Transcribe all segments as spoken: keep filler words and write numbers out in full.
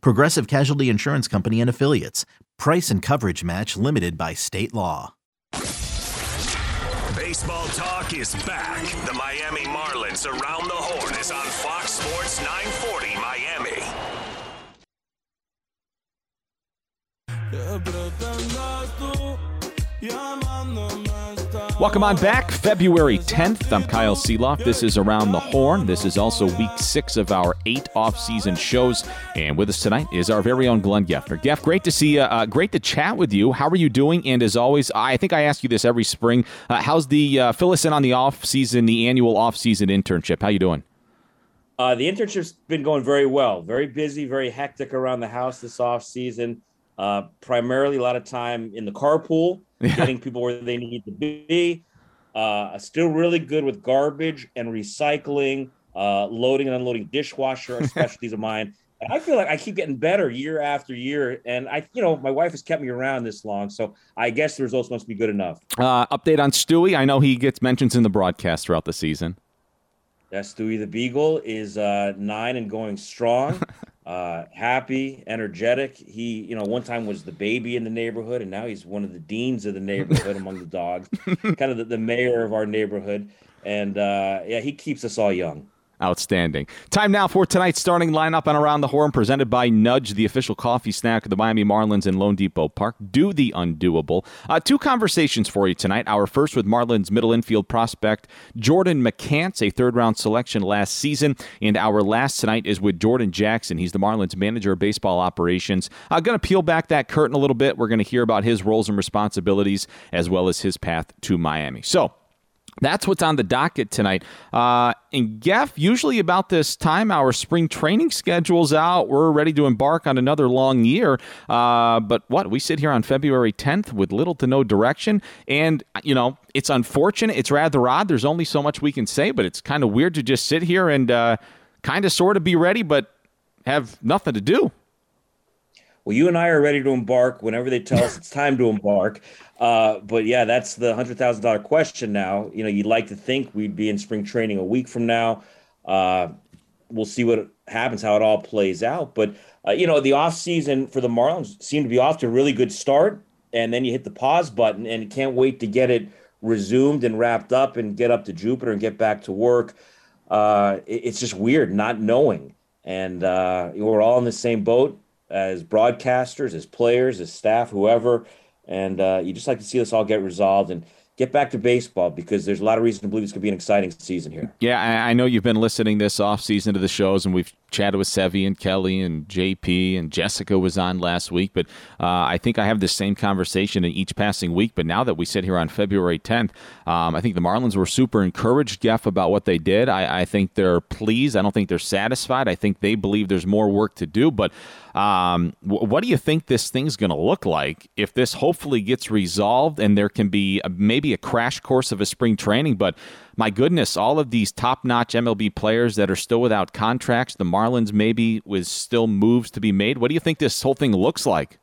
Progressive Casualty Insurance Company and Affiliates. Price and coverage match limited by state law. Baseball talk is back. The Miami Marlins Around the Horn is on Fox Sports nine forty Miami. Welcome on back, February tenth. I'm Kyle Sielaff. This is Around the Horn. This is also week six of our eight off-season shows. And with us tonight is our very own Glenn Geffner. Geff, great to see you. Uh, great to chat with you. How are you doing? And as always, I think I ask you this every spring. Uh, how's the uh, fill us in on the off-season, the annual off-season internship? How you doing? Uh, the internship's been going very well. Very busy, very hectic around the house this off-season. Uh, primarily a lot of time in the carpool, yeah. getting people where they need to be. Uh, still really good with garbage and recycling, uh, loading and unloading dishwasher are specialties of mine. And I feel like I keep getting better year after year. And I, you know, my wife has kept me around this long, so I guess the results must be good enough. Uh, update on Stewie. I know he gets mentions in the broadcast throughout the season. Yeah, Stewie the Beagle is uh, nine and going strong. Uh, happy, energetic. He, you know, one time was the baby in the neighborhood, and now he's one of the deans of the neighborhood among the dogs, kind of the, the mayor of our neighborhood. And uh, yeah, he keeps us all young. Outstanding. Time now for tonight's starting lineup on Around the Horn, presented by Nudge, the official coffee snack of the Miami Marlins in loanDepot Park. Do the undoable. Uh, two conversations for you tonight. Our first with Marlins middle infield prospect Jordan McCants, a third-round selection last season. And our last tonight is with Jordan Jackson. He's the Marlins manager of baseball operations. I'm uh, going to peel back that curtain a little bit. We're going to hear about his roles and responsibilities as well as his path to Miami. So, that's what's on the docket tonight. Uh, and Geff, usually about this time, our spring training schedule's out. We're ready to embark on another long year. Uh, but what? We sit here on February tenth with little to no direction. And, you know, it's unfortunate. It's rather odd. There's only so much we can say, but it's kind of weird to just sit here and uh, kind of sort of be ready, but have nothing to do. Well, you and I are ready to embark whenever they tell us it's time to embark. Uh, but, yeah, that's the one hundred thousand dollars question now. You know, you'd like to think we'd be in spring training a week from now. Uh, we'll see what happens, how it all plays out. But, uh, you know, the offseason for the Marlins seemed to be off to a really good start. And then you hit the pause button and can't wait to get it resumed and wrapped up and get up to Jupiter and get back to work. Uh, it, it's just weird not knowing. And uh, we're all in the same boat. As broadcasters, as players, as staff, whoever. And uh, you just like to see this all get resolved and get back to baseball, because there's a lot of reason to believe it's going to be an exciting season here. Yeah, I know you've been listening this offseason to the shows, and we've chatted with Sevy and Kelly and J P, and Jessica was on last week. But uh, I think I have this same conversation in each passing week. But now that we sit here on February tenth, um, I think the Marlins were super encouraged, Geff, about what they did. I, I think they're pleased. I don't think they're satisfied. I think they believe there's more work to do. But um, w- what do you think this thing's going to look like if this hopefully gets resolved and there can be a, maybe a crash course of a spring training? But my goodness, all of these top-notch M L B players that are still without contracts, the Marlins maybe with still moves to be made. What do you think this whole thing looks like?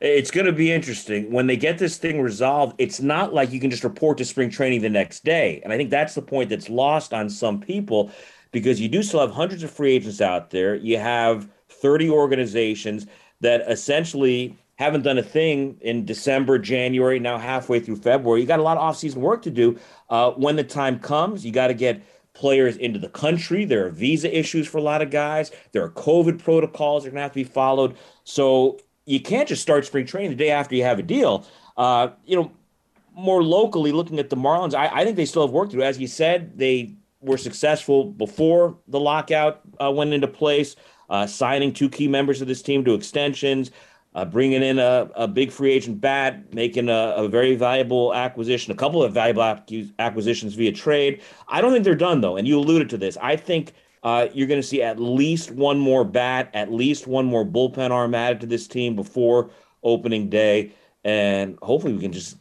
It's going to be interesting. When they get this thing resolved, it's not like you can just report to spring training the next day. And I think that's the point that's lost on some people, because you do still have hundreds of free agents out there. You have thirty organizations that essentially haven't done a thing in December, January, now halfway through February. You got a lot of offseason work to do. Uh, when the time comes, you got to get players into the country. There are visa issues for a lot of guys. There are COVID protocols that are going to have to be followed. So you can't just start spring training the day after you have a deal. Uh, you know, more locally, looking at the Marlins, I, I think they still have work to do. As you said, they were successful before the lockout uh, went into place, uh, signing two key members of this team to extensions. Uh, bringing in a, a big free agent bat, making a, a very valuable acquisition, a couple of valuable acquisitions via trade. I don't think they're done, though, and you alluded to this. I think Uh, you're going to see at least one more bat, at least one more bullpen arm added to this team before opening day. And hopefully we can just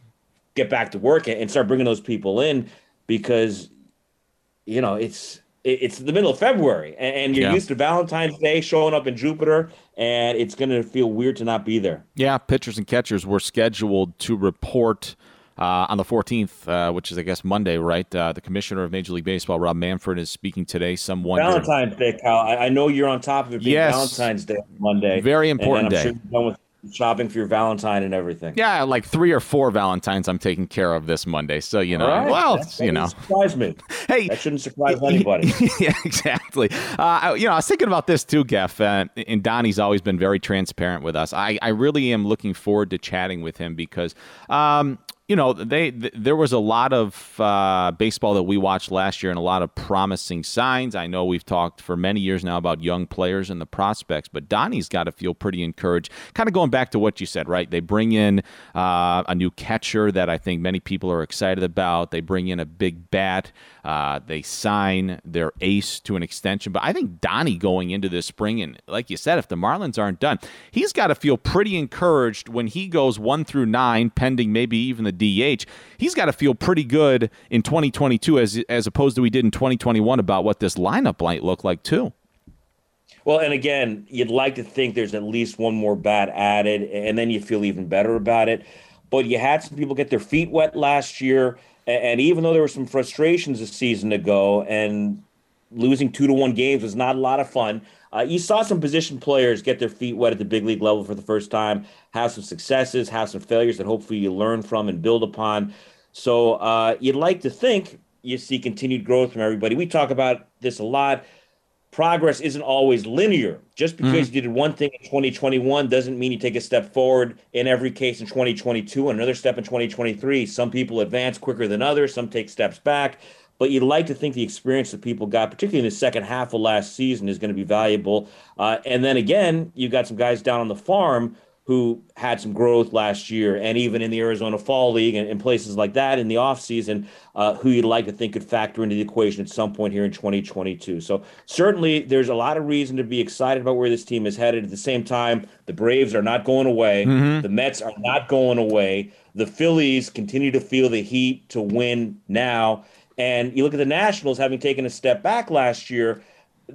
get back to work and start bringing those people in because, you know, it's it's the middle of February and you're yeah. used to Valentine's Day showing up in Jupiter, and it's going to feel weird to not be there. Yeah, pitchers and catchers were scheduled to report Uh, on the fourteenth, uh, which is, I guess, Monday, right? Uh, the commissioner of Major League Baseball, Rob Manfred, is speaking today. Some wonder... Valentine's Day, Kyle. I, I know you're on top of it being yes. Valentine's Day Monday. Very important and, and I'm day. I'm sure you're done with shopping for your Valentine and everything. Yeah, like three or four Valentines I'm taking care of this Monday. So, you know, right. well, that you know. Surprise me. Hey, that shouldn't surprise anybody. Yeah, exactly. Uh, you know, I was thinking about this too, Geff, uh, and Donnie's always been very transparent with us. I, I really am looking forward to chatting with him because um, – you know, they th- there was a lot of uh, baseball that we watched last year and a lot of promising signs. I know we've talked for many years now about young players and the prospects, but Donnie's got to feel pretty encouraged. Kind of going back to what you said, right? They bring in uh, a new catcher that I think many people are excited about. They bring in a big bat. Uh, they sign their ace to an extension. But I think Donnie going into this spring, and like you said, if the Marlins aren't done, he's got to feel pretty encouraged when he goes one through nine, pending maybe even the D H, he's got to feel pretty good in twenty twenty-two as as opposed to we did in twenty twenty-one about what this lineup might look like too. Well, and again, you'd like to think there's at least one more bat added, and then you feel even better about it. But you had some people get their feet wet last year, and even though there were some frustrations a season ago, and losing two to one games was not a lot of fun, Uh, you saw some position players get their feet wet at the big league level for the first time, have some successes, have some failures that hopefully you learn from and build upon. So uh, you'd like to think you see continued growth from everybody. We talk about this a lot. Progress isn't always linear. Just because mm. you did one thing in twenty twenty-one doesn't mean you take a step forward in every case in twenty twenty-two and another step in twenty twenty-three. Some people advance quicker than others. Some take steps back. But you'd like to think the experience that people got, particularly in the second half of last season, is going to be valuable. Uh, and then again, you've got some guys down on the farm who had some growth last year, and even in the Arizona Fall League and, and places like that in the offseason, uh, who you'd like to think could factor into the equation at some point here in twenty twenty-two. So certainly there's a lot of reason to be excited about where this team is headed. At the same time, the Braves are not going away. Mm-hmm. The Mets are not going away. The Phillies continue to feel the heat to win now. And you look at the Nationals having taken a step back last year,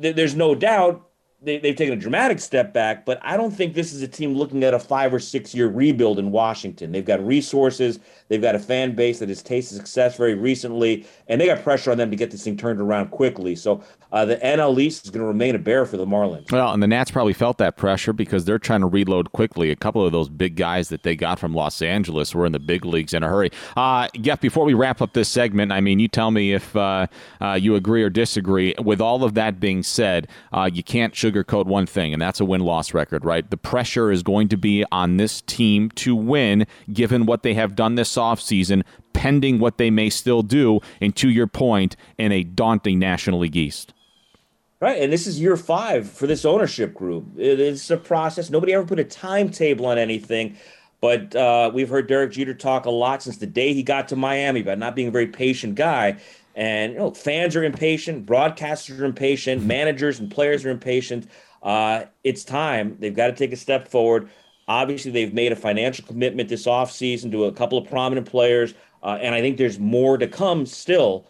th- there's no doubt they- they've taken a dramatic step back, but I don't think this is a team looking at a five or six year rebuild in Washington. They've got resources, they've got a fan base that has tasted success very recently, and they got pressure on them to get this thing turned around quickly. So uh, the N L East is going to remain a bear for the Marlins. Well, and the Nats probably felt that pressure because they're trying to reload quickly. A couple of those big guys that they got from Los Angeles were in the big leagues in a hurry. Uh, Jeff, before we wrap up this segment, I mean, you tell me if uh, uh, you agree or disagree. With all of that being said, uh, you can't sugarcoat one thing, and that's a win-loss record, right? The pressure is going to be on this team to win, given what they have done this offseason, pending what they may still do, and to your point, in a daunting National League East. Right, and this is year five for this ownership group. It's a process. Nobody ever put a timetable on anything, but uh, we've heard Derek Jeter talk a lot since the day he got to Miami about not being a very patient guy. And you know, fans are impatient, broadcasters are impatient, managers and players are impatient. Uh, it's time. They've got to take a step forward. Obviously, they've made a financial commitment this offseason to a couple of prominent players, uh, and I think there's more to come still.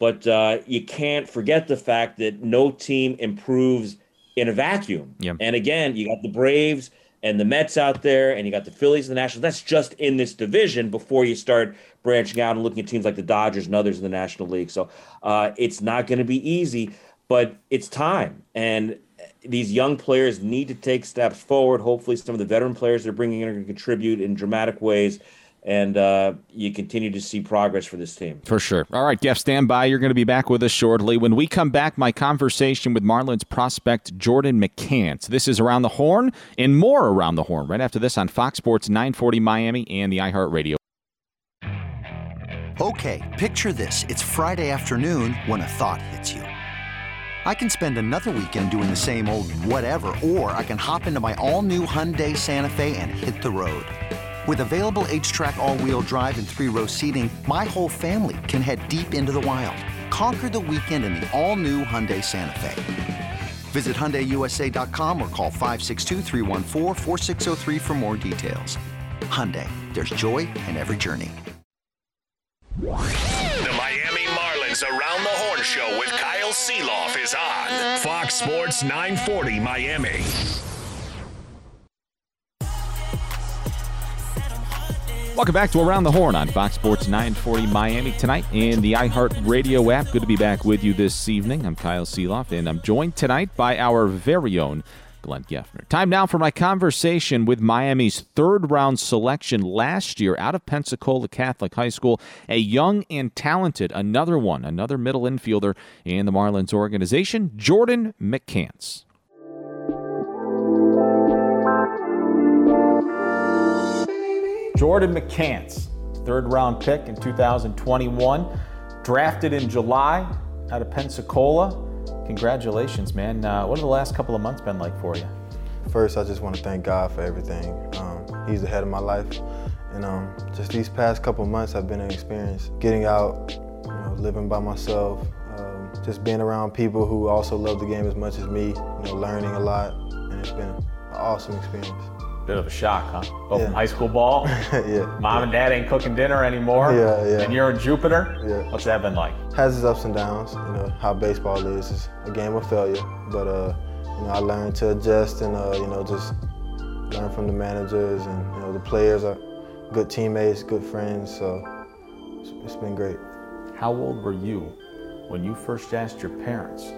But uh, you can't forget the fact that no team improves in a vacuum. Yeah. And again, you got the Braves and the Mets out there, and you got the Phillies and the Nationals. That's just in this division before you start branching out and looking at teams like the Dodgers and others in the National League. So uh, it's not going to be easy, but it's time. And these young players need to take steps forward. Hopefully some of the veteran players they're bringing in are going to contribute in dramatic ways. And uh, you continue to see progress for this team. For sure. All right, Jeff, stand by. You're going to be back with us shortly. When we come back, my conversation with Marlins prospect Jordan McCants. This is Around the Horn and more Around the Horn right after this on Fox Sports nine forty Miami and the iHeartRadio. Okay, picture this. It's Friday afternoon when a thought hits you. I can spend another weekend doing the same old whatever, or I can hop into my all-new Hyundai Santa Fe and hit the road. With available H-Track all-wheel drive and three-row seating, my whole family can head deep into the wild. Conquer the weekend in the all-new Hyundai Santa Fe. Visit Hyundai U S A dot com or call five six two, three one four, four six zero three for more details. Hyundai, there's joy in every journey. The Miami Marlins Around the Horn Show with Kyle Sielaff is on Fox Sports nine forty Miami. Welcome back to Around the Horn on Fox Sports nine forty Miami tonight in the iHeartRadio app. Good to be back with you this evening. I'm Kyle Sielaff, and I'm joined tonight by our very own Glenn Geffner. Time now for my conversation with Miami's third-round selection last year out of Pensacola Catholic High School, a young and talented, another one, another middle infielder in the Marlins organization, Jordan McCants. Jordan McCants, third-round pick in two thousand twenty-one, drafted in July out of Pensacola. Congratulations, man. Uh, what have the last couple of months been like for you? First, I just want to thank God for everything. Um, he's the head of my life. And um, just these past couple of months, I've been an experience getting out, you know, living by myself, um, just being around people who also love the game as much as me, you know, learning a lot. And it's been an awesome experience. Bit of a shock, huh? Go yeah. from high school ball. yeah. Mom yeah. and dad ain't cooking dinner anymore. Yeah, yeah. And you're in Jupiter. Yeah. What's that been like? Has its ups and downs. You know how baseball is. It's a game of failure. But uh, you know, I learned to adjust and uh, you know, just learn from the managers and you know, the players are good teammates, good friends. So it's, it's been great. How old were you when you first asked your parents,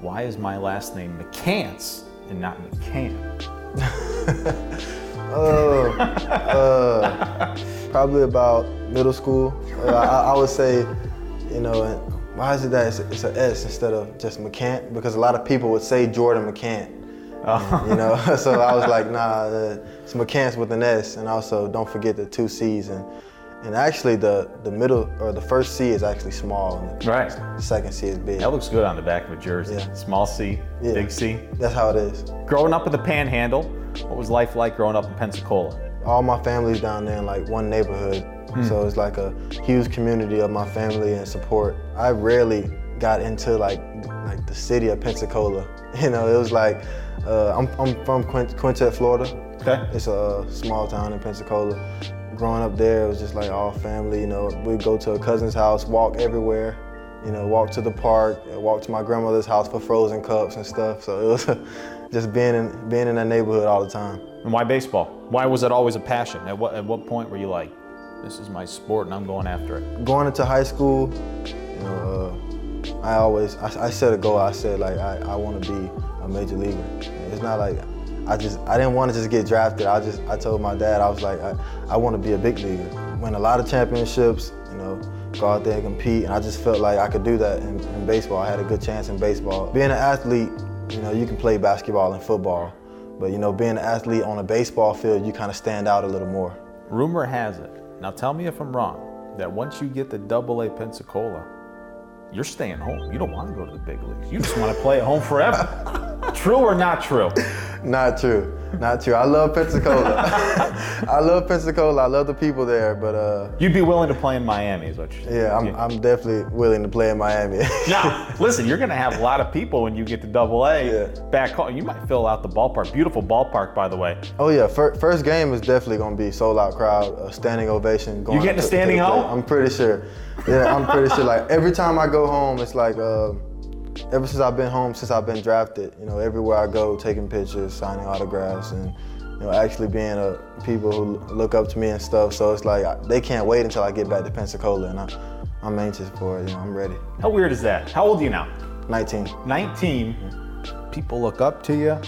"Why is my last name McCants and not McCann?" uh, uh, probably about middle school. Uh, I, I would say, you know, why is it that it's, it's an S instead of just McCant? Because a lot of people would say Jordan McCant. Oh. And, you know, so I was like, nah, uh, it's McCants with an S, and also don't forget the two C's. And and actually, the the middle or the first C is actually small, and the right. second C is big. That looks good on the back of a jersey. Yeah. Small C, yeah. big C. That's how it is. Growing up in the Panhandle, what was life like growing up in Pensacola? All my family's down there in like one neighborhood, hmm. so it's like a huge community of my family and support. I rarely got into like like the city of Pensacola. You know, it was like uh, I'm I'm from Quint- Quintet, Florida. Okay, it's a small town in Pensacola. Growing up there, it was just like all family, you know, we'd go to a cousin's house, walk everywhere, you know, walk to the park, walk to my grandmother's house for frozen cups and stuff. So it was just being in, being in that neighborhood all the time. And why baseball? Why was it always a passion? At what, at what point were you like, this is my sport and I'm going after it? Going into high school, you know, uh, I always, I, I set a goal. I said like, I, I want to be a major leaguer. It's not like, I just, I didn't want to just get drafted. I just, I told my dad, I was like, I, I want to be a big leaguer. Win a lot of championships, you know, go out there and compete. And I just felt like I could do that in, in baseball. I had a good chance in baseball. Being an athlete, you know, you can play basketball and football. But, you know, being an athlete on a baseball field, you kind of stand out a little more. Rumor has it, now tell me if I'm wrong, that once you get the double A Pensacola, you're staying home. You don't want to go to the big leagues. You just want to play at home forever. True or not true? Not true. Not true. I love Pensacola. I love Pensacola. I love the people there, but uh you'd be willing to play in Miami is what you're saying. Yeah, I'm yeah. I'm definitely willing to play in Miami. Now, listen, you're gonna have a lot of people when you get to double A yeah. back home. You might fill out the ballpark. Beautiful ballpark, by the way. Oh yeah, Fir- first game is definitely gonna be sold out crowd, a standing ovation. Going you getting to, a standing home? I'm pretty sure. Yeah, I'm pretty sure. Like every time I go home, it's like uh ever since I've been home, since I've been drafted, you know, everywhere I go, taking pictures, signing autographs, and you know, actually being a people who look up to me and stuff. So it's like I, they can't wait until I get back to Pensacola, and I, I'm anxious for it. You know, I'm ready. How weird is that? How old are you now? nineteen. nineteen. Mm-hmm. People look up to you,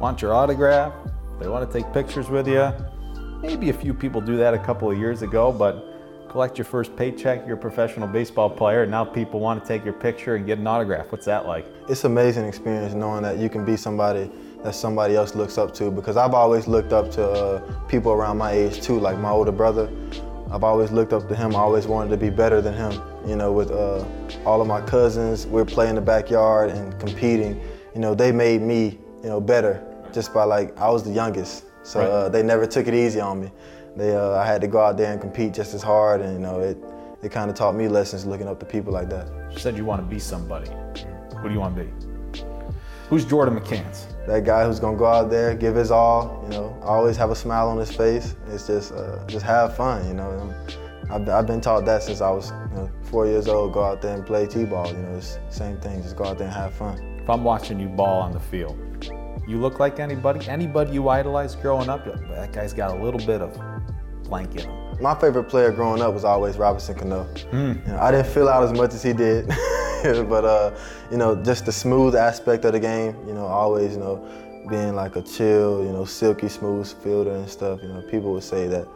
want your autograph. They want to take pictures with you. Maybe a few people do that a couple of years ago, but. Collect your first paycheck, you're a professional baseball player, and now people want to take your picture and get an autograph. What's that like? It's an amazing experience knowing that you can be somebody that somebody else looks up to, because I've always looked up to uh, people around my age too, like my older brother. I've always looked up to him. I always wanted to be better than him. You know, with uh, all of my cousins, we're playing in the backyard and competing. You know, they made me, you know, better just by like, I was the youngest. So right. uh, they never took it easy on me. They, uh, I had to go out there and compete just as hard, and you know, it, it kind of taught me lessons looking up to people like that. You said you want to be somebody. What do you want to be? Who's Jordan McCants? That guy who's gonna go out there, give his all, you know, always have a smile on his face. It's just, uh, just have fun, you know. I've, I've been taught that since I was you know, four years old. Go out there and play t-ball, you know, it's the same thing, just go out there and have fun. If I'm watching you ball on the field, you look like anybody, anybody you idolized growing up, that guy's got a little bit of blank in him. My favorite player growing up was always Robinson Cano. Mm. You know, I didn't feel out as much as he did, but uh, you know, just the smooth aspect of the game. You know, always you know, being like a chill, you know, silky smooth fielder and stuff. You know, people would say that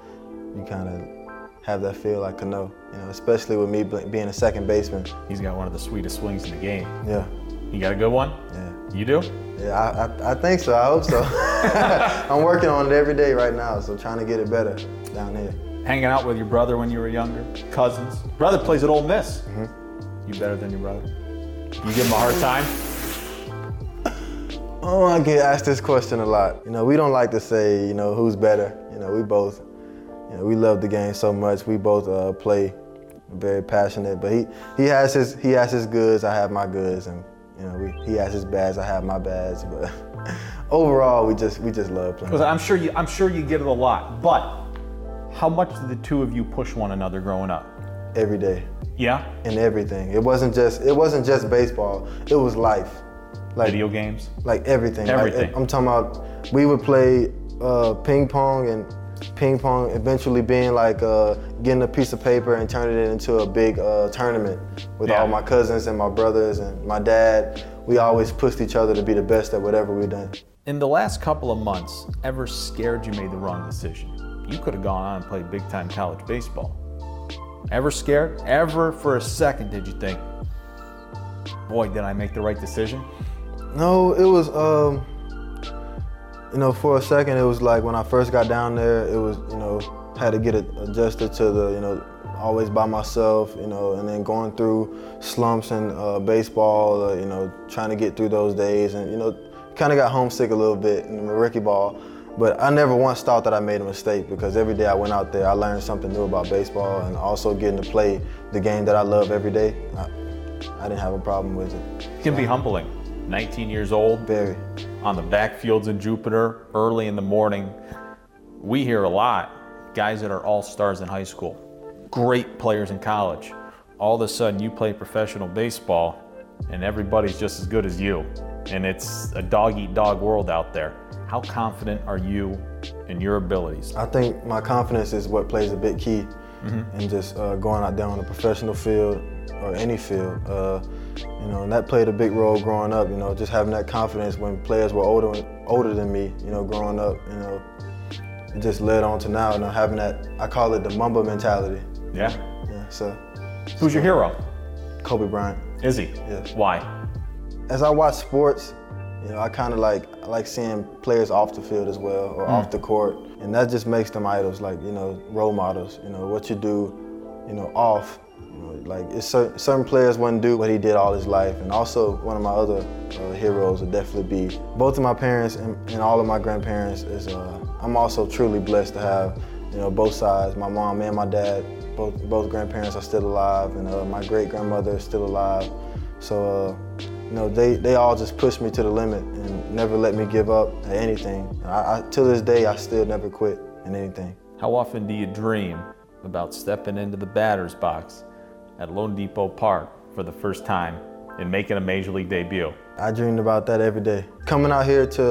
you kind of have that feel like Cano. You know, especially with me being a second baseman. He's got one of the sweetest swings in the game. Yeah. You got a good one? Yeah. You do? Yeah, I, I, I think so. I hope so. I'm working on it every day right now, so trying to get it better down here. Hanging out with your brother when you were younger, cousins. Brother plays at Ole Miss. Mm-hmm. You better than your brother? You give him a hard time? Oh, I get asked this question a lot. You know, we don't like to say, you know, who's better. You know, we both, you know, we love the game so much. We both uh, play very passionate, but he, he has his he has his goods, I have my goods, and you know, we, he has his bads, I have my bads. But overall, we just we just love playing. I'm sure you I'm sure you get it a lot, but. How much did the two of you push one another growing up? Every day. Yeah? In everything. It wasn't just it wasn't just baseball. It was life. Like video games? Like everything. Everything. Like, I'm talking about we would play uh, ping pong and ping pong eventually being like uh, getting a piece of paper and turning it into a big uh, tournament with yeah. all my cousins and my brothers and my dad. We always pushed each other to be the best at whatever we done. In the last couple of months, ever scared you made the wrong decision? You could have gone on and played big-time college baseball. Ever scared? Ever for a second did you think, boy, did I make the right decision? No, it was, um, you know, for a second, it was like when I first got down there, it was, you know, had to get adjusted to the, you know, always by myself, you know, and then going through slumps in uh, baseball, uh, you know, trying to get through those days. And, you know, kind of got homesick a little bit in the rookie ball. But I never once thought that I made a mistake because every day I went out there, I learned something new about baseball and also getting to play the game that I love every day. I, I didn't have a problem with it. It can be humbling. nineteen years old, very. On the backfields in Jupiter, early in the morning. We hear a lot, guys that are all-stars in high school, great players in college. All of a sudden you play professional baseball and everybody's just as good as you. And it's a dog-eat-dog world out there. How confident are you in your abilities? I think my confidence is what plays a big key mm-hmm. in just uh, going out there on a professional field or any field. Uh, you know, and that played a big role growing up, you know, just having that confidence when players were older older than me, you know, growing up, you know, it just led on to now, you know, having that, I call it the Mamba mentality. Yeah? Yeah, so. Who's so, your hero? Kobe Bryant. Is he? Yes. Why? As I watch sports, you know, I kind of like I like seeing players off the field as well, or mm. off the court, and that just makes them idols, like you know, role models. You know, what you do, you know, off, you know, like it's certain, certain players wouldn't do what he did all his life. And also, one of my other uh, heroes would definitely be both of my parents and, and all of my grandparents. Is uh, I'm also truly blessed to have, you know, both sides. My mom and my dad, both both grandparents are still alive, and uh, my great grandmother is still alive. So. Uh, You know, they, they all just pushed me to the limit and never let me give up at anything. I, I, to this day, I still never quit in anything. How often do you dream about stepping into the batter's box at loanDepot Park for the first time and making a major league debut? I dreamed about that every day. Coming out here to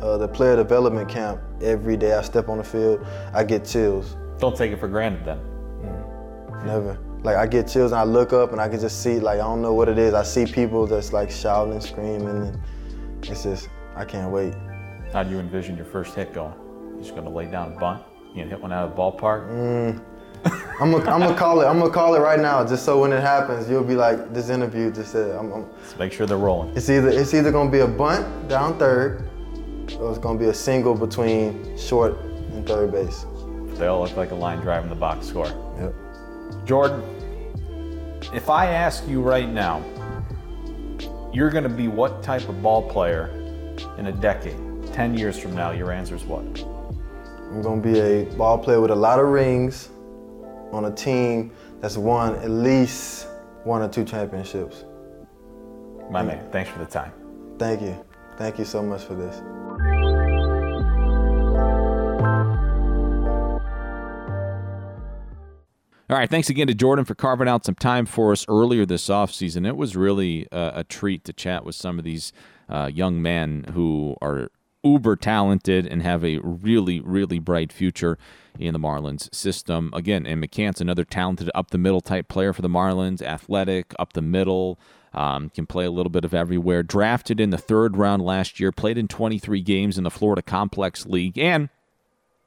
uh, the player development camp, every day I step on the field, I get chills. Don't take it for granted then. Mm, never. Like I get chills and I look up and I can just see, like I don't know what it is. I see people that's like shouting and screaming and it's just, I can't wait. How do you envision your first hit going? You just gonna lay down a bunt? You gonna hit one out of the ballpark? Mm, I'm gonna I'm gonna call it, I'm gonna call it right now just so when it happens, you'll be like, this interview just said, I'm, I'm. Let's make sure they're rolling. It's either, it's either gonna be a bunt down third or it's gonna be a single between short and third base. They all look like a line drive in the box score. Yep. Jordan, if I ask you right now, you're going to be what type of ball player in a decade? ten years from now, your answer is what? I'm going to be a ball player with a lot of rings on a team that's won at least one or two championships. My man, thanks for the time. Thank you. Thank you so much for this. All right, thanks again to Jordan for carving out some time for us earlier this offseason. It was really uh, a treat to chat with some of these uh, young men who are uber talented and have a really, really bright future in the Marlins system. Again, and McCants, another talented up-the-middle type player for the Marlins, athletic, up-the-middle, um, can play a little bit of everywhere. Drafted in the third round last year, played in twenty-three games in the Florida Complex League, and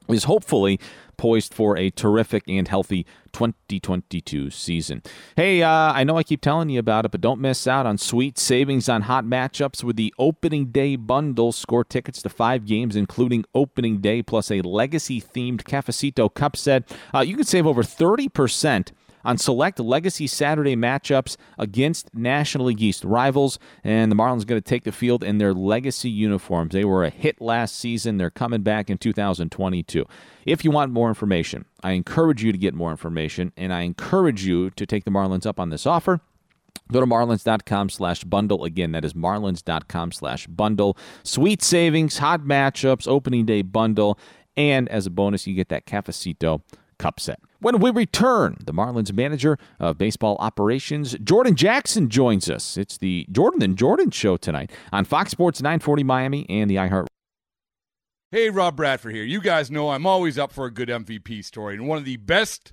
is hopefully poised for a terrific and healthy twenty twenty-two season. Hey, uh, I know I keep telling you about it, but don't miss out on sweet savings on hot matchups with the Opening Day Bundle. Score tickets to five games, including Opening Day, plus a legacy-themed Cafecito Cup set. Uh, you can save over thirty percent on select legacy Saturday matchups against National League East rivals, and the Marlins are going to take the field in their legacy uniforms. They were a hit last season. They're coming back in two thousand twenty-two. If you want more information, I encourage you to get more information, and I encourage you to take the Marlins up on this offer. Go to marlins dot com slash bundle. Again, that is marlins dot com slash bundle. Sweet savings, hot matchups, Opening Day Bundle, and as a bonus, you get that Cafecito Cup set. When we return, the Marlins manager of baseball operations, Jordan Jackson, joins us. It's the Jordan and Jordan show tonight on Fox Sports nine forty Miami and the iHeart. Hey, Rob Bradford here. You guys know I'm always up for a good M V P story, and one of the best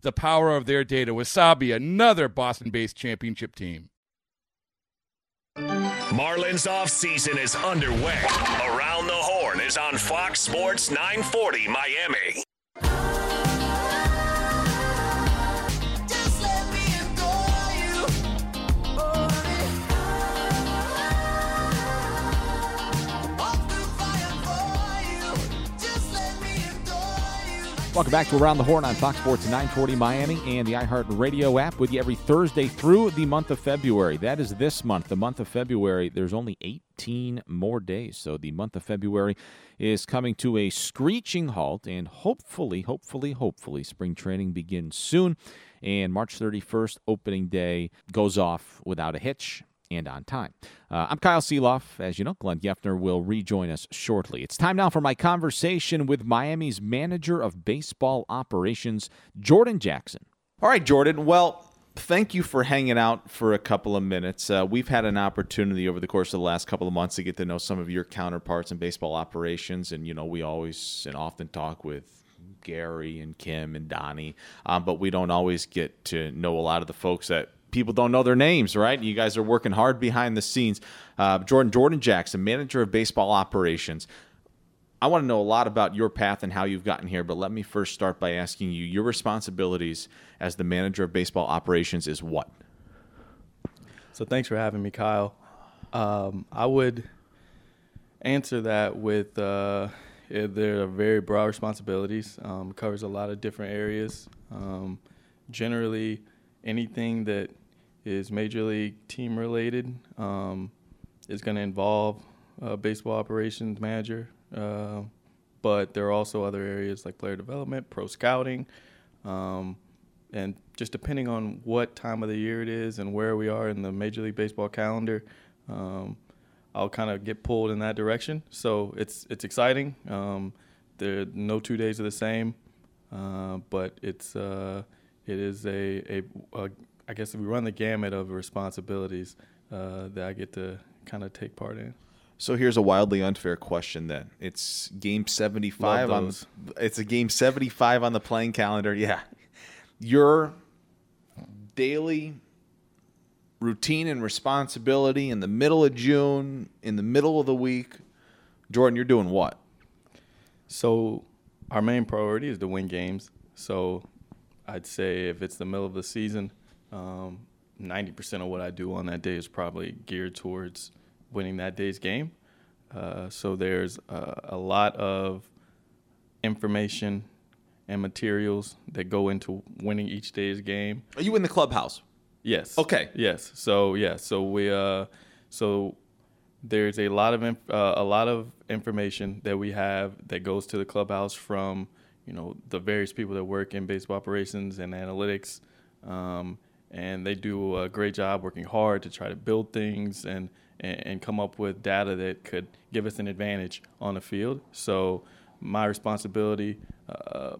the power of their data. Wasabi, another Boston-based championship team. Marlins offseason is underway. Around the Horn is on Fox Sports nine forty Miami. Welcome back to Around the Horn on Fox Sports nine forty Miami and the iHeartRadio app with you every Thursday through the month of February. That is this month, the month of February. There's only eighteen more days, so the month of February is coming to a screeching halt, and hopefully, hopefully, hopefully, spring training begins soon, and March thirty-first, Opening Day, goes off without a hitch and on time. Uh, I'm Kyle Sielaff. As you know, Glenn Geffner will rejoin us shortly. It's time now for my conversation with Miami's manager of baseball operations, Jordan Jackson. All right, Jordan. Well, thank you for hanging out for a couple of minutes. Uh, we've had an opportunity over the course of the last couple of months to get to know some of your counterparts in baseball operations. And, you know, we always and often talk with Gary and Kim and Donnie, um, but we don't always get to know a lot of the folks that people don't know their names, right? You guys are working hard behind the scenes. Uh, Jordan, Jordan Jackson, manager of baseball operations. I want to know a lot about your path and how you've gotten here, but let me first start by asking you, your responsibilities as the manager of baseball operations is what? So thanks for having me, Kyle. Um, I would answer that with uh, there are very broad responsibilities. Um, covers a lot of different areas. Um, generally, anything that is Major League team related um, is going to involve a baseball operations manager, uh, but there are also other areas like player development, pro scouting, um, and just depending on what time of the year it is and where we are in the Major League Baseball calendar, um, I'll kind of get pulled in that direction. So it's it's exciting. Um, there no two days are the same, uh, but it's. Uh, It is a, a, a, I guess we run the gamut of responsibilities uh, that I get to kind of take part in. So here's a wildly unfair question then. It's game seventy-five on the, it's a game seventy-five on the playing calendar. Yeah. Your daily routine and responsibility in the middle of June, in the middle of the week. Jordan, you're doing what? So our main priority is to win games. So I'd say if it's the middle of the season, um, ninety percent of what I do on that day is probably geared towards winning that day's game. Uh, so there's uh, a lot of information and materials that go into winning each day's game. Are you in the clubhouse? Yes. Okay. Yes. So yeah. So we. Uh, so there's a lot of inf- uh, a lot of information that we have that goes to the clubhouse from, you know, the various people that work in baseball operations and analytics, um, and they do a great job working hard to try to build things and, and and come up with data that could give us an advantage on the field. So my responsibility Uh,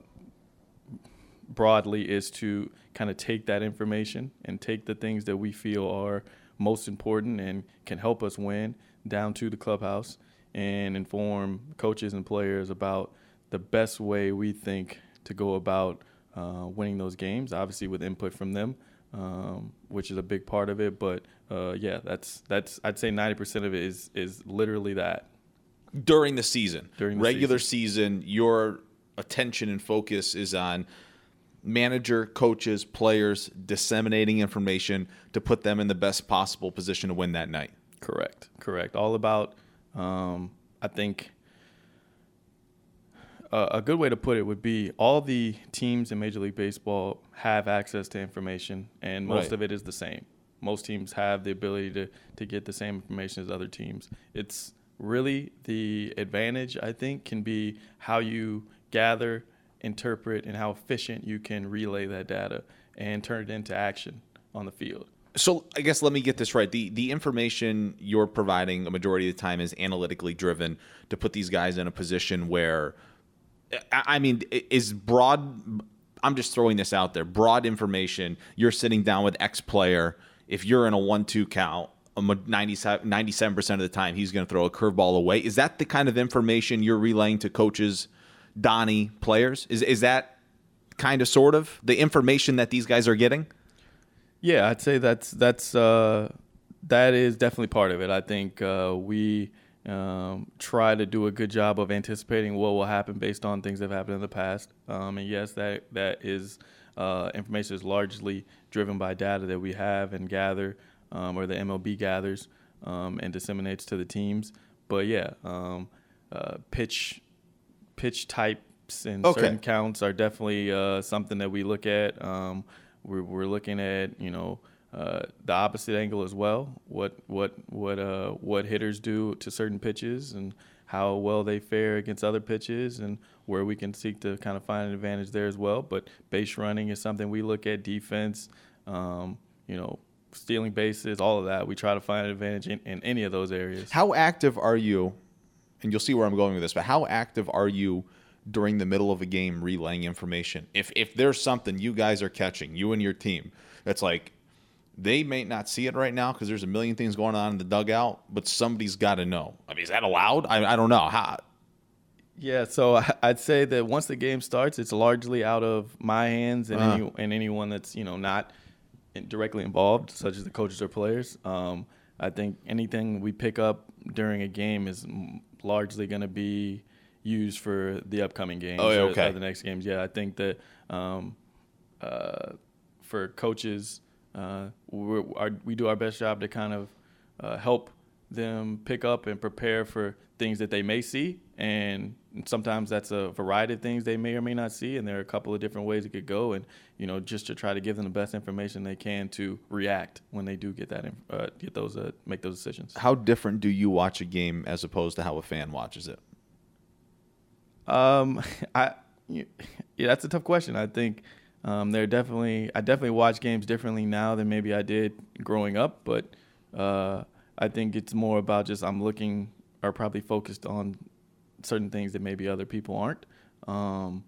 broadly is to kind of take that information and take the things that we feel are most important and can help us win down to the clubhouse and inform coaches and players about the best way we think to go about uh, winning those games, obviously with input from them, um, which is a big part of it. But uh, yeah, that's that's I'd say ninety percent of it is is literally that. During the season, during the regular season, season your attention and focus is on manager, coaches, players, disseminating information to put them in the best possible position to win that night. Correct. Correct. All about, um, I think, uh, a good way to put it would be all the teams in Major League Baseball have access to information, and most right. of it is the same. Most teams have the ability to, to get the same information as other teams. It's really the advantage, I think, can be how you gather, interpret, and how efficient you can relay that data and turn it into action on the field. So I guess let me get this right. The the information you're providing a majority of the time is analytically driven to put these guys in a position where, I mean, is broad, I'm just throwing this out there, broad information, you're sitting down with X player, if you're in a one two count, ninety-seven percent of the time he's going to throw a curveball away. Is that the kind of information you're relaying to coaches, Donnie, players? Is is that kind of sort of the information that these guys are getting? Yeah, I'd say that's that's uh, that is definitely part of it. I think uh, we um, try to do a good job of anticipating what will happen based on things that have happened in the past. Um, and yes, that that is uh, information is largely driven by data that we have and gather, um, or the M L B gathers um, and disseminates to the teams. But yeah, um, uh, pitch. Pitch types and okay. certain counts are definitely uh, something that we look at. Um, we're, we're looking at, you know, uh, the opposite angle as well. What what what uh, what hitters do to certain pitches and how well they fare against other pitches, and where we can seek to kind of find an advantage there as well. But base running is something we look at. Defense, um, you know, stealing bases, all of that. We try to find an advantage in, in any of those areas. How active are you? And you'll see where I'm going with this, but how active are you during the middle of a game relaying information? If if there's something you guys are catching, you and your team, that's like they may not see it right now because there's a million things going on in the dugout, but somebody's got to know. I mean, is that allowed? I, I don't know. How? Yeah, so I'd say that once the game starts, it's largely out of my hands and uh-huh. any, and anyone that's, you know, not directly involved, such as the coaches or players. Um, I think anything we pick up during a game is largely going to be used for the upcoming games oh, okay. or, or the next games. Yeah, I think that um, uh, for coaches, uh, we're, our, we do our best job to kind of uh, help them pick up and prepare for things that they may see. And sometimes that's a variety of things they may or may not see, and there are a couple of different ways it could go. And, you know, just to try to give them the best information they can to react when they do get that, uh, get those, uh, make those decisions. How different do you watch a game as opposed to how a fan watches it? Um, I, yeah, that's a tough question. I think um, there definitely, I definitely watch games differently now than maybe I did growing up, but uh, I think it's more about just I'm looking or probably focused on certain things that maybe other people aren't. Um,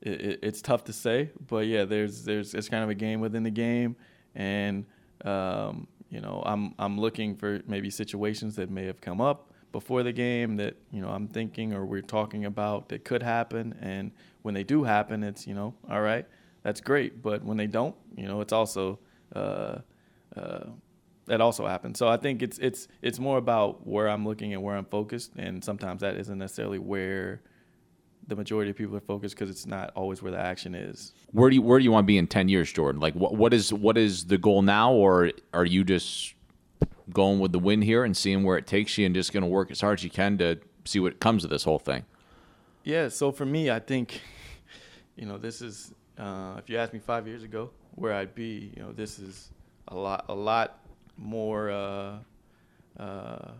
it, it, it's tough to say, but yeah, there's there's it's kind of a game within the game, and um, you know, I'm I'm looking for maybe situations that may have come up, before the game that, you know, I'm thinking or we're talking about that could happen. And when they do happen, it's, you know, all right, that's great. But when they don't, you know, it's also uh, uh, that also happens. So I think it's it's it's more about where I'm looking and where I'm focused. And sometimes that isn't necessarily where the majority of people are focused because it's not always where the action is. Where do you where do you want to be in ten years, Jordan? Like, what what is what is the goal now, or are you just going with the wind here and seeing where it takes you and just going to work as hard as you can to see what comes of this whole thing? Yeah, so for me, I think, you know, this is, uh, if you asked me five years ago where I'd be, you know, this is a lot a lot more uh, uh,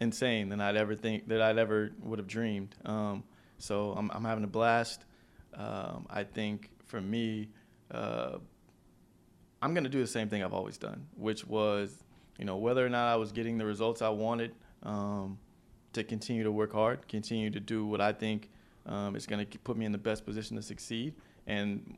insane than I'd ever think, that I'd ever would have dreamed. Um, so I'm, I'm having a blast. Um, I think for me, uh, I'm going to do the same thing I've always done, which was, you know, whether or not I was getting the results I wanted, um, to continue to work hard, continue to do what I think um, is going to put me in the best position to succeed, and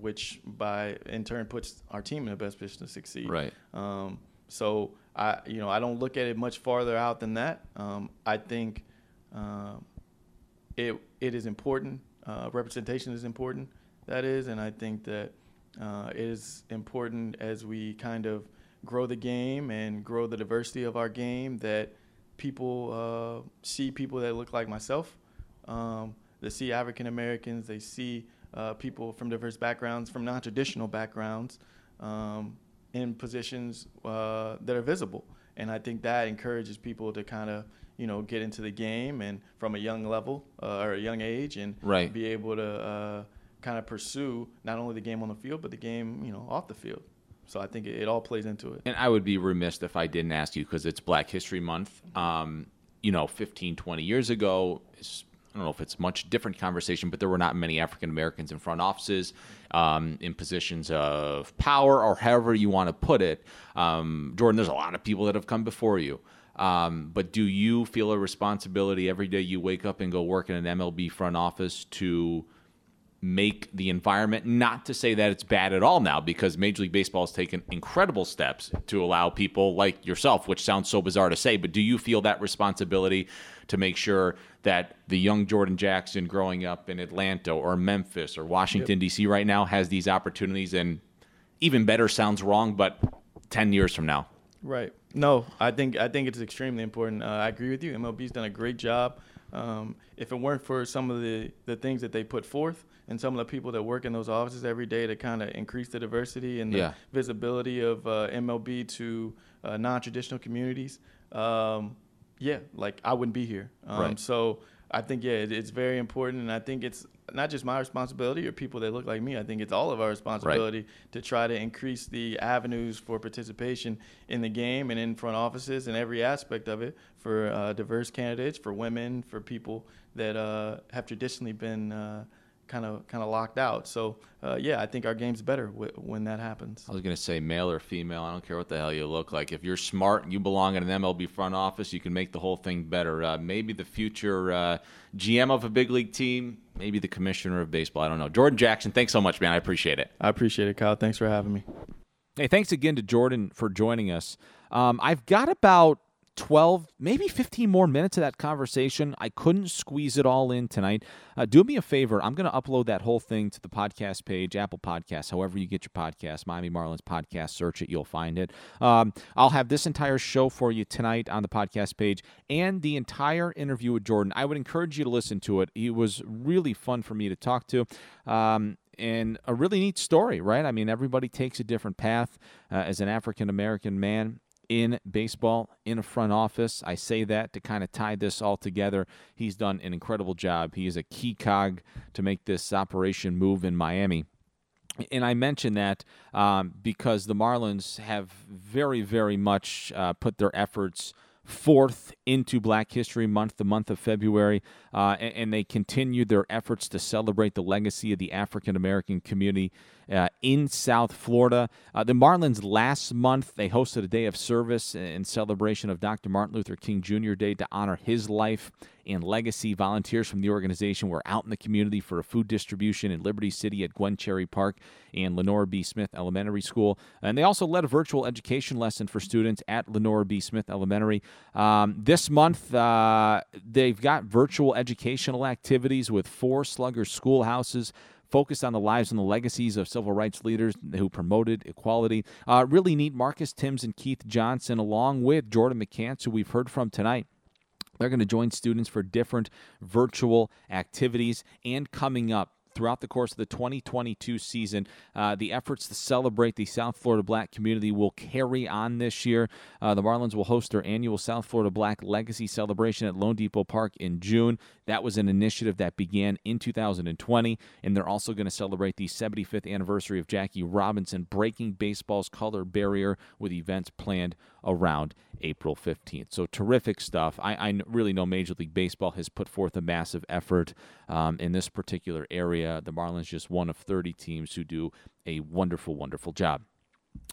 which by in turn puts our team in the best position to succeed. Right. Um, so I, you know, I don't look at it much farther out than that. Um, I think um, it it is important. Uh, representation is important. That is, and I think that uh, it is important as we kind of grow the game and grow the diversity of our game, that people uh, see people that look like myself. Um, they see African Americans. They see uh, people from diverse backgrounds, from non-traditional backgrounds, um, in positions uh, that are visible. And I think that encourages people to kind of, you know, get into the game and from a young level uh, or a young age, and right. be able to uh, kind of pursue not only the game on the field, but the game, you know, off the field. So I think it all plays into it. And I would be remiss if I didn't ask you, because it's Black History Month. Um, you know, fifteen, twenty years ago, I don't know if it's much different conversation, but there were not many African Americans in front offices, um, in positions of power, or however you want to put it. Um, Jordan, there's a lot of people that have come before you. Um, but do you feel a responsibility every day you wake up and go work in an M L B front office to make the environment, not to say that it's bad at all now, because Major League Baseball has taken incredible steps to allow people like yourself, which sounds so bizarre to say, but do you feel that responsibility to make sure that the young Jordan Jackson growing up in Atlanta or Memphis or Washington, yep. D C right now has these opportunities, and even better sounds wrong, but ten years from now? Right. No, I think I think it's extremely important. Uh, I agree with you. M L B's done a great job. Um, if it weren't for some of the, the things that they put forth, and some of the people that work in those offices every day to kind of increase the diversity and the yeah. visibility of uh, M L B to uh, non-traditional communities, um, yeah, like I wouldn't be here. Um, right. So I think, yeah, it, it's very important. And I think it's not just my responsibility or people that look like me. I think it's all of our responsibility right. to try to increase the avenues for participation in the game and in front offices and every aspect of it for uh, diverse candidates, for women, for people that uh, have traditionally been uh, – kind of kind of locked out. So uh, yeah, I think our game's better w- when that happens. I was going to say male or female, I don't care what the hell you look like. If you're smart and you belong in an M L B front office, you can make the whole thing better. Uh, maybe the future uh, G M of a big league team, maybe the commissioner of baseball. I don't know. Jordan Jackson, thanks so much, man. I appreciate it. I appreciate it, Kyle. Thanks for having me. Hey, thanks again to Jordan for joining us. Um, I've got about twelve, maybe fifteen more minutes of that conversation. I couldn't squeeze it all in tonight. Uh, do me a favor. I'm going to upload that whole thing to the podcast page, Apple Podcasts, however you get your podcast, Miami Marlins podcast, search it, you'll find it. Um, I'll have this entire show for you tonight on the podcast page and the entire interview with Jordan. I would encourage you to listen to it. He was really fun for me to talk to. Um, And a really neat story, right? I mean, everybody takes a different path uh, as an African-American man in baseball, in a front office. I say that to kind of tie this all together. He's done an incredible job. He is a key cog to make this operation move in Miami. And I mention that um, because the Marlins have very, very much uh, put their efforts forth into Black History Month, the month of February, uh, and, and they continue their efforts to celebrate the legacy of the African-American community uh, in South Florida. Uh, the Marlins last month, they hosted a day of service in celebration of Doctor Martin Luther King Junior Day to honor his life and Legacy. Volunteers from the organization were out in the community for a food distribution in Liberty City at Gwen Cherry Park and Lenora B. Smith Elementary School. And they also led a virtual education lesson for students at Lenora B. Smith Elementary. Um, this month, uh, they've got virtual educational activities with four Slugger schoolhouses, focused on the lives and the legacies of civil rights leaders who promoted equality. Uh, really neat. Marcus Timms and Keith Johnson, along with Jordan McCants, who we've heard from tonight. They're going to join students for different virtual activities. And coming up, throughout the course of the twenty twenty-two season, uh, the efforts to celebrate the South Florida Black community will carry on this year. Uh, the Marlins will host their annual South Florida Black Legacy Celebration at loanDepot Park in June. That was an initiative that began in two thousand twenty, and they're also going to celebrate the seventy-fifth anniversary of Jackie Robinson breaking baseball's color barrier with events planned around April fifteenth. So terrific stuff. I, I really know Major League Baseball has put forth a massive effort um, in this particular area. The Marlins just one of thirty teams who do a wonderful, wonderful job.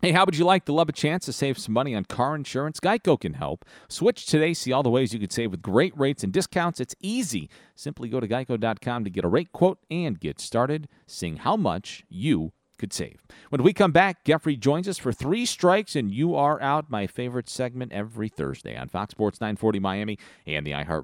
Hey, how would you like to love a chance to save some money on car insurance? Geico can help. Switch today. See all the ways you could save with great rates and discounts. It's easy. Simply go to geico dot com to get a rate quote and get started seeing how much you could save. When we come back, Jeffrey joins us for Three Strikes and You Are Out, my favorite segment every Thursday on Fox Sports nine forty Miami and the iHeart.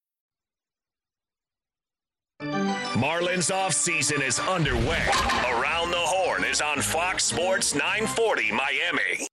Marlins offseason is underway. Around the Horn is on Fox Sports nine forty Miami.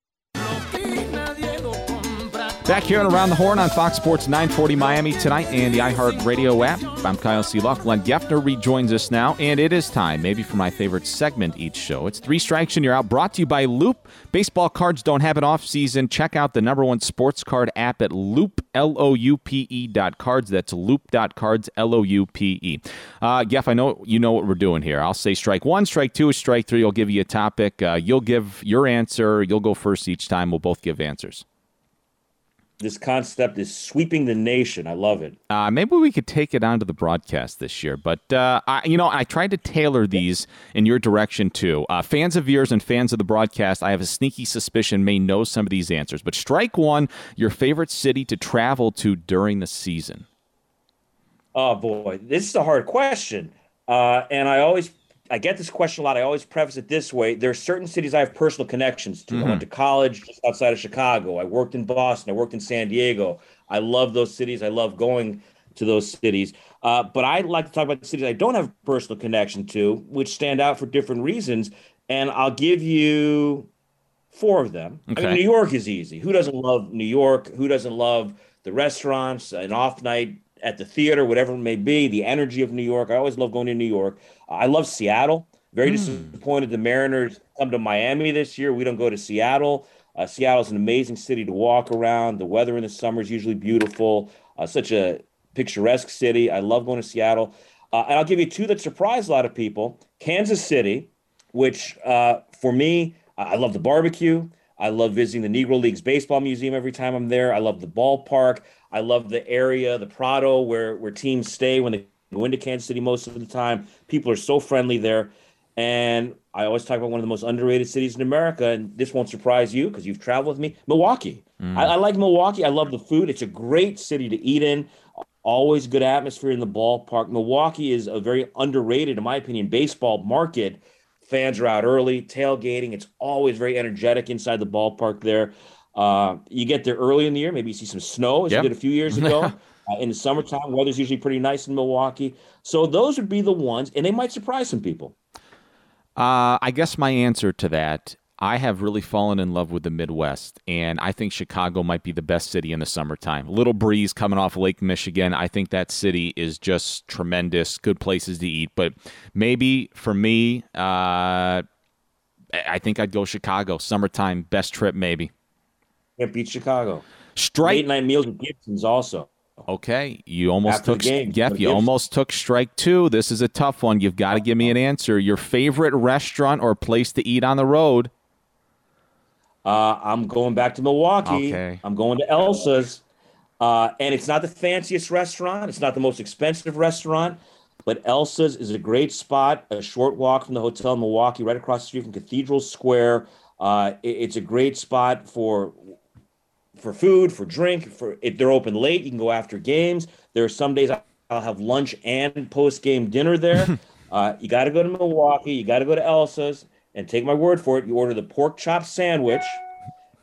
Back here and Around the Horn on Fox Sports nine forty Miami tonight and the iHeartRadio app. I'm Kyle Sielaff. Glenn Geffner rejoins us now, and it is time maybe for my favorite segment each show. It's Three Strikes and You're Out, brought to you by Loop. Baseball cards don't have an off-season. Check out the number one sports card app at Loop, L O U P E dot cards. That's loop dot cards, L O U P E. Uh, Geff, I know you know what we're doing here. I'll say strike one, strike two, strike three. I'll give you a topic. Uh, you'll give your answer. You'll go first each time. We'll both give answers. This concept is sweeping the nation. I love it. Uh, maybe we could take it onto the broadcast this year. But, uh, I, you know, I tried to tailor these in your direction, too. Uh, fans of yours and fans of the broadcast, I have a sneaky suspicion, may know some of these answers. But strike one, your favorite city to travel to during the season. Oh, boy. This is a hard question. Uh, and I always I get this question a lot. I always preface it this way. There are certain cities I have personal connections to. Mm-hmm. I went to college just outside of Chicago. I worked in Boston. I worked in San Diego. I love those cities. I love going to those cities. Uh, but I like to talk about the cities I don't have personal connection to, which stand out for different reasons. And I'll give you four of them. Okay. I mean, New York is easy. Who doesn't love New York? Who doesn't love the restaurants, an off night at the theater, whatever it may be, the energy of New York. I always love going to New York. I love Seattle. Very mm. disappointed the Mariners come to Miami this year. We don't go to Seattle. Uh, Seattle's an amazing city to walk around. The weather in the summer is usually beautiful. Uh, such a picturesque city. I love going to Seattle. Uh, and I'll give you two that surprise a lot of people. Kansas City, which uh, for me, I love the barbecue. I love visiting the Negro Leagues Baseball Museum every time I'm there. I love the ballpark. I love the area, the Prado, where, where teams stay when they go into Kansas City most of the time. People are so friendly there. And I always talk about one of the most underrated cities in America, and this won't surprise you because you've traveled with me, Milwaukee. Mm. I, I like Milwaukee. I love the food. It's a great city to eat in. Always good atmosphere in the ballpark. Milwaukee is a very underrated, in my opinion, baseball market. Fans are out early, tailgating. It's always very energetic inside the ballpark there. Uh, you get there early in the year. Maybe you see some snow, as yep. you did a few years ago. uh, in the summertime, weather's usually pretty nice in Milwaukee. So those would be the ones, and they might surprise some people. Uh, I guess my answer to that, I have really fallen in love with the Midwest, and I think Chicago might be the best city in the summertime. Little breeze coming off Lake Michigan. I think that city is just tremendous. Good places to eat. But maybe for me, uh, I think I'd go Chicago. Summertime, best trip maybe. Can't beat Chicago. Strike. Late night meals with Gibson's also. Okay, you almost After took yeah, you almost took strike two. This is a tough one. You've got to give me an answer. Your favorite restaurant or place to eat on the road? Uh, I'm going back to Milwaukee. Okay. I'm going to Elsa's. Uh, and it's not the fanciest restaurant. It's not the most expensive restaurant. But Elsa's is a great spot, a short walk from the hotel in Milwaukee, right across the street from Cathedral Square. Uh, it, it's a great spot for for food, for drink. For if they're open late, you can go after games. There are some days I'll have lunch and post-game dinner there. uh, you got to go to Milwaukee. You got to go to Elsa's. And take my word for it, you order the pork chop sandwich,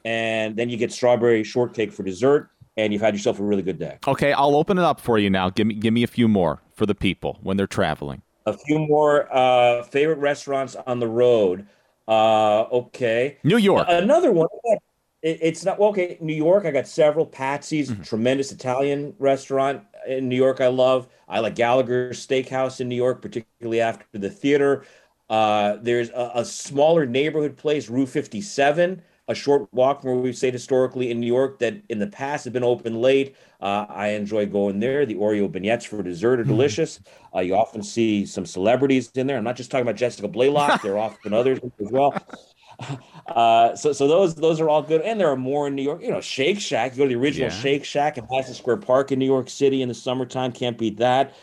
and then you get strawberry shortcake for dessert, and you've had yourself a really good day. Okay, I'll open it up for you now. Give me give me a few more for the people when they're traveling. A few more uh, favorite restaurants on the road. Uh, okay. New York. Another one. It, it's not, well, okay, New York, I got several. Patsy's, mm-hmm. tremendous Italian restaurant in New York I love. I like Gallagher's Steakhouse in New York, particularly after the theater. Uh, there's a, a smaller neighborhood place, Rue fifty-seven, a short walk from where we've stayed historically in New York that in the past has been open late. Uh, I enjoy going there. The Oreo beignets for dessert are delicious. Uh, you often see some celebrities in there. I'm not just talking about Jessica Blaylock. There are often others as well. Uh, so, so those those are all good. And there are more in New York. You know, Shake Shack. You go to the original yeah. Shake Shack in Madison Square Park in New York City in the summertime. Can't beat that.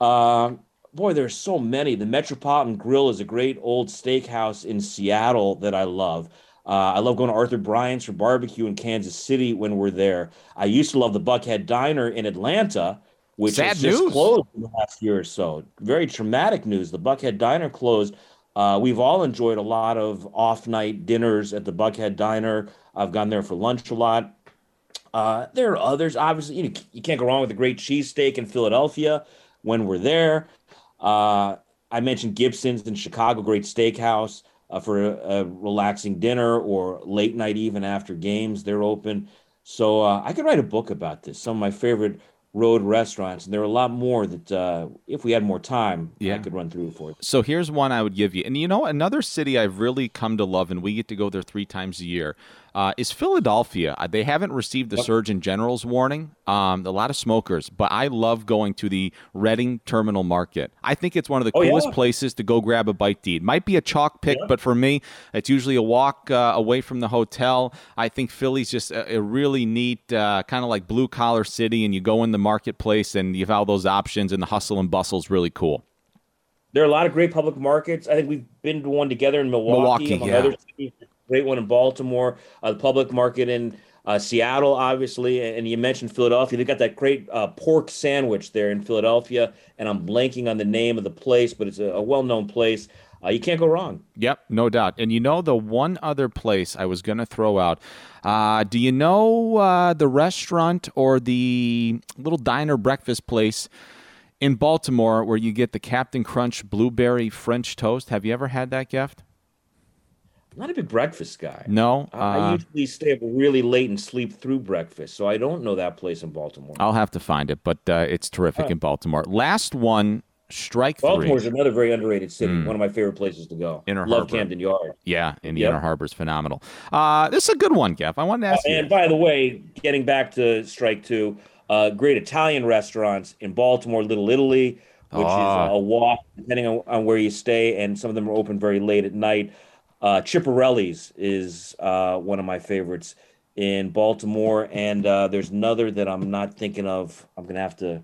Um, Boy, there's so many. The Metropolitan Grill is a great old steakhouse in Seattle that I love. Uh, I love going to Arthur Bryant's for barbecue in Kansas City when we're there. I used to love the Buckhead Diner in Atlanta, which has just closed in the last year or so. Very traumatic news. The Buckhead Diner closed. Uh, we've all enjoyed a lot of off-night dinners at the Buckhead Diner. I've gone there for lunch a lot. Uh, there are others. Obviously, you know, you can't go wrong with a great cheesesteak in Philadelphia when we're there. Uh, I mentioned Gibson's in Chicago, great steakhouse uh, for a, a relaxing dinner or late night even after games. They're open. So uh, I could write a book about this, some of my favorite road restaurants. And there are a lot more that uh, if we had more time, yeah. I could run through for it. So here's one I would give you. And, you know, another city I've really come to love, and we get to go there three times a year, uh, is Philadelphia. They haven't received the yep. Surgeon General's warning, um, a lot of smokers, but I love going to the Reading Terminal Market. I think it's one of the oh, coolest yeah. places to go grab a bite to eat. Might be a chalk pick, yeah. but for me, it's usually a walk uh, away from the hotel. I think Philly's just a, a really neat uh, kind of like blue-collar city, and you go in the marketplace and you have all those options, and the hustle and bustle is really cool. There are a lot of great public markets. I think we've been to one together in Milwaukee. Milwaukee, yeah. Other cities, great one in Baltimore, uh, the public market in uh, Seattle, obviously, and you mentioned Philadelphia. They've got that great uh, pork sandwich there in Philadelphia, and I'm blanking on the name of the place, but it's a, a well-known place. Uh, you can't go wrong. Yep, no doubt. And you know the one other place I was going to throw out, uh, do you know uh, the restaurant or the little diner breakfast place in Baltimore where you get the Captain Crunch Blueberry French Toast? Have you ever had that, Geff? I'm not a big breakfast guy. No? Uh, I usually stay up really late and sleep through breakfast, so I don't know that place in Baltimore. I'll have to find it, but uh, it's terrific right. in Baltimore. Last one. Strike three. Baltimore's another very underrated city. Mm. One of my favorite places to go. Inner Love Harbor. Camden Yard. Yeah, and the yep. Inner Harbor is phenomenal. Uh, this is a good one, Geff. I wanted to ask uh, you. And by the way, getting back to strike two, uh, great Italian restaurants in Baltimore, Little Italy, which oh. is a walk, depending on, on where you stay, and some of them are open very late at night. Uh, Chiparelli's is uh, one of my favorites in Baltimore, and uh, there's another that I'm not thinking of. I'm going to have to...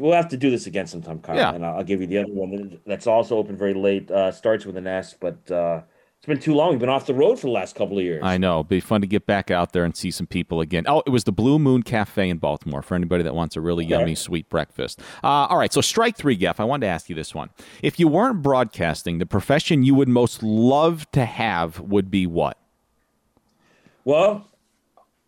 We'll have to do this again sometime, Kyle, yeah. and I'll give you the other one that's also open very late. Uh, starts with an S, but uh, it's been too long. We've been off the road for the last couple of years. I know. It'd be fun to get back out there and see some people again. Oh, it was the Blue Moon Cafe in Baltimore for anybody that wants a really okay. yummy, sweet breakfast. Uh, all right, so strike three, Geff. I wanted to ask you this one. If you weren't broadcasting, the profession you would most love to have would be what? Well...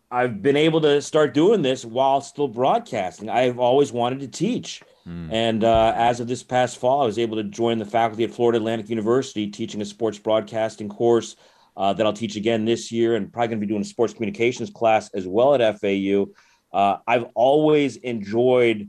I've been able to start doing this while still broadcasting. I've always wanted to teach. Mm. And uh, as of this past fall, I was able to join the faculty at Florida Atlantic University teaching a sports broadcasting course uh, that I'll teach again this year, and probably going to be doing a sports communications class as well at F A U. Uh, I've always enjoyed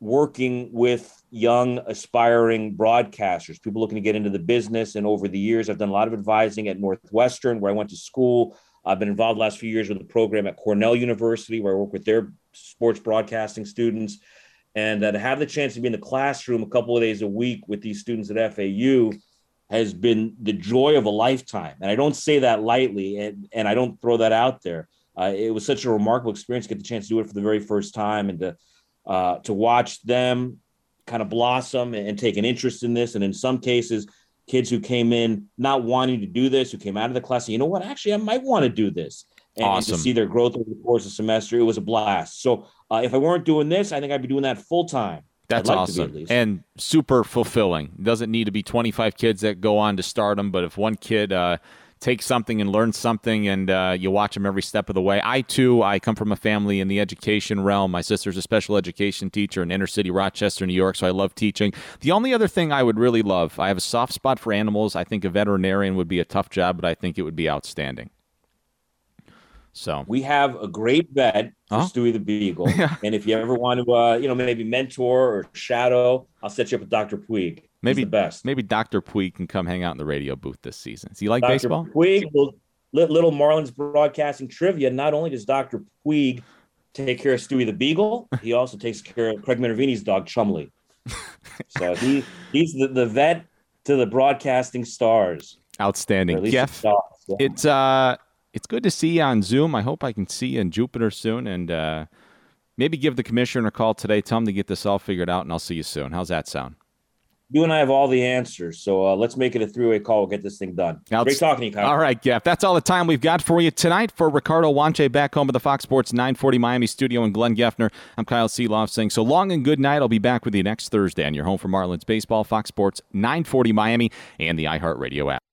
working with young, aspiring broadcasters, people looking to get into the business. And over the years, I've done a lot of advising at Northwestern, where I went to school. I've been involved the last few years with a program at Cornell University where I work with their sports broadcasting students. And uh, to have the chance to be in the classroom a couple of days a week with these students at F A U has been the joy of a lifetime. And I don't say that lightly, and, and I don't throw that out there. Uh, it was such a remarkable experience to get the chance to do it for the very first time and to uh, to watch them kind of blossom and, and take an interest in this. And in some cases, kids who came in not wanting to do this, who came out of the class, you know what, actually, I might want to do this. And awesome. To see their growth over the course of the semester, it was a blast. So uh, if I weren't doing this, I think I'd be doing that full time. That's like awesome. And super fulfilling. It doesn't need to be twenty-five kids that go on to stardom, but if one kid uh, takes something and learns something and uh, you watch them every step of the way. I, too, I come from a family in the education realm. My sister's a special education teacher in inner city Rochester, New York, so I love teaching. The only other thing I would really love, I have a soft spot for animals. I think a veterinarian would be a tough job, but I think it would be outstanding. So we have a great vet for huh? Stewie the Beagle. Yeah. And if you ever want to, uh, you know, maybe mentor or shadow, I'll set you up with Doctor Puig. Maybe He's the best. Maybe Doctor Puig can come hang out in the radio booth this season. Does he like Doctor baseball? Puig, little, little Marlins broadcasting trivia. Not only does Doctor Puig take care of Stewie the Beagle, he also takes care of Craig Minervini's dog, Chumley. So he he's the, the vet to the broadcasting stars. Outstanding. Jeff, yeah. it's... uh. It's good to see you on Zoom. I hope I can see you in Jupiter soon. And uh, maybe give the commissioner a call today. Tell him to get this all figured out, and I'll see you soon. How's that sound? You and I have all the answers, so uh, let's make it a three-way call. We'll get this thing done. Now, great talking to you, Kyle. All right, Jeff. That's all the time we've got for you tonight. For Ricardo Wanche back home at the Fox Sports nine forty Miami studio and Glenn Geffner, I'm Kyle Sielaff saying so long and good night. I'll be back with you next Thursday on your home for Marlins baseball, Fox Sports nine forty Miami, and the iHeartRadio app.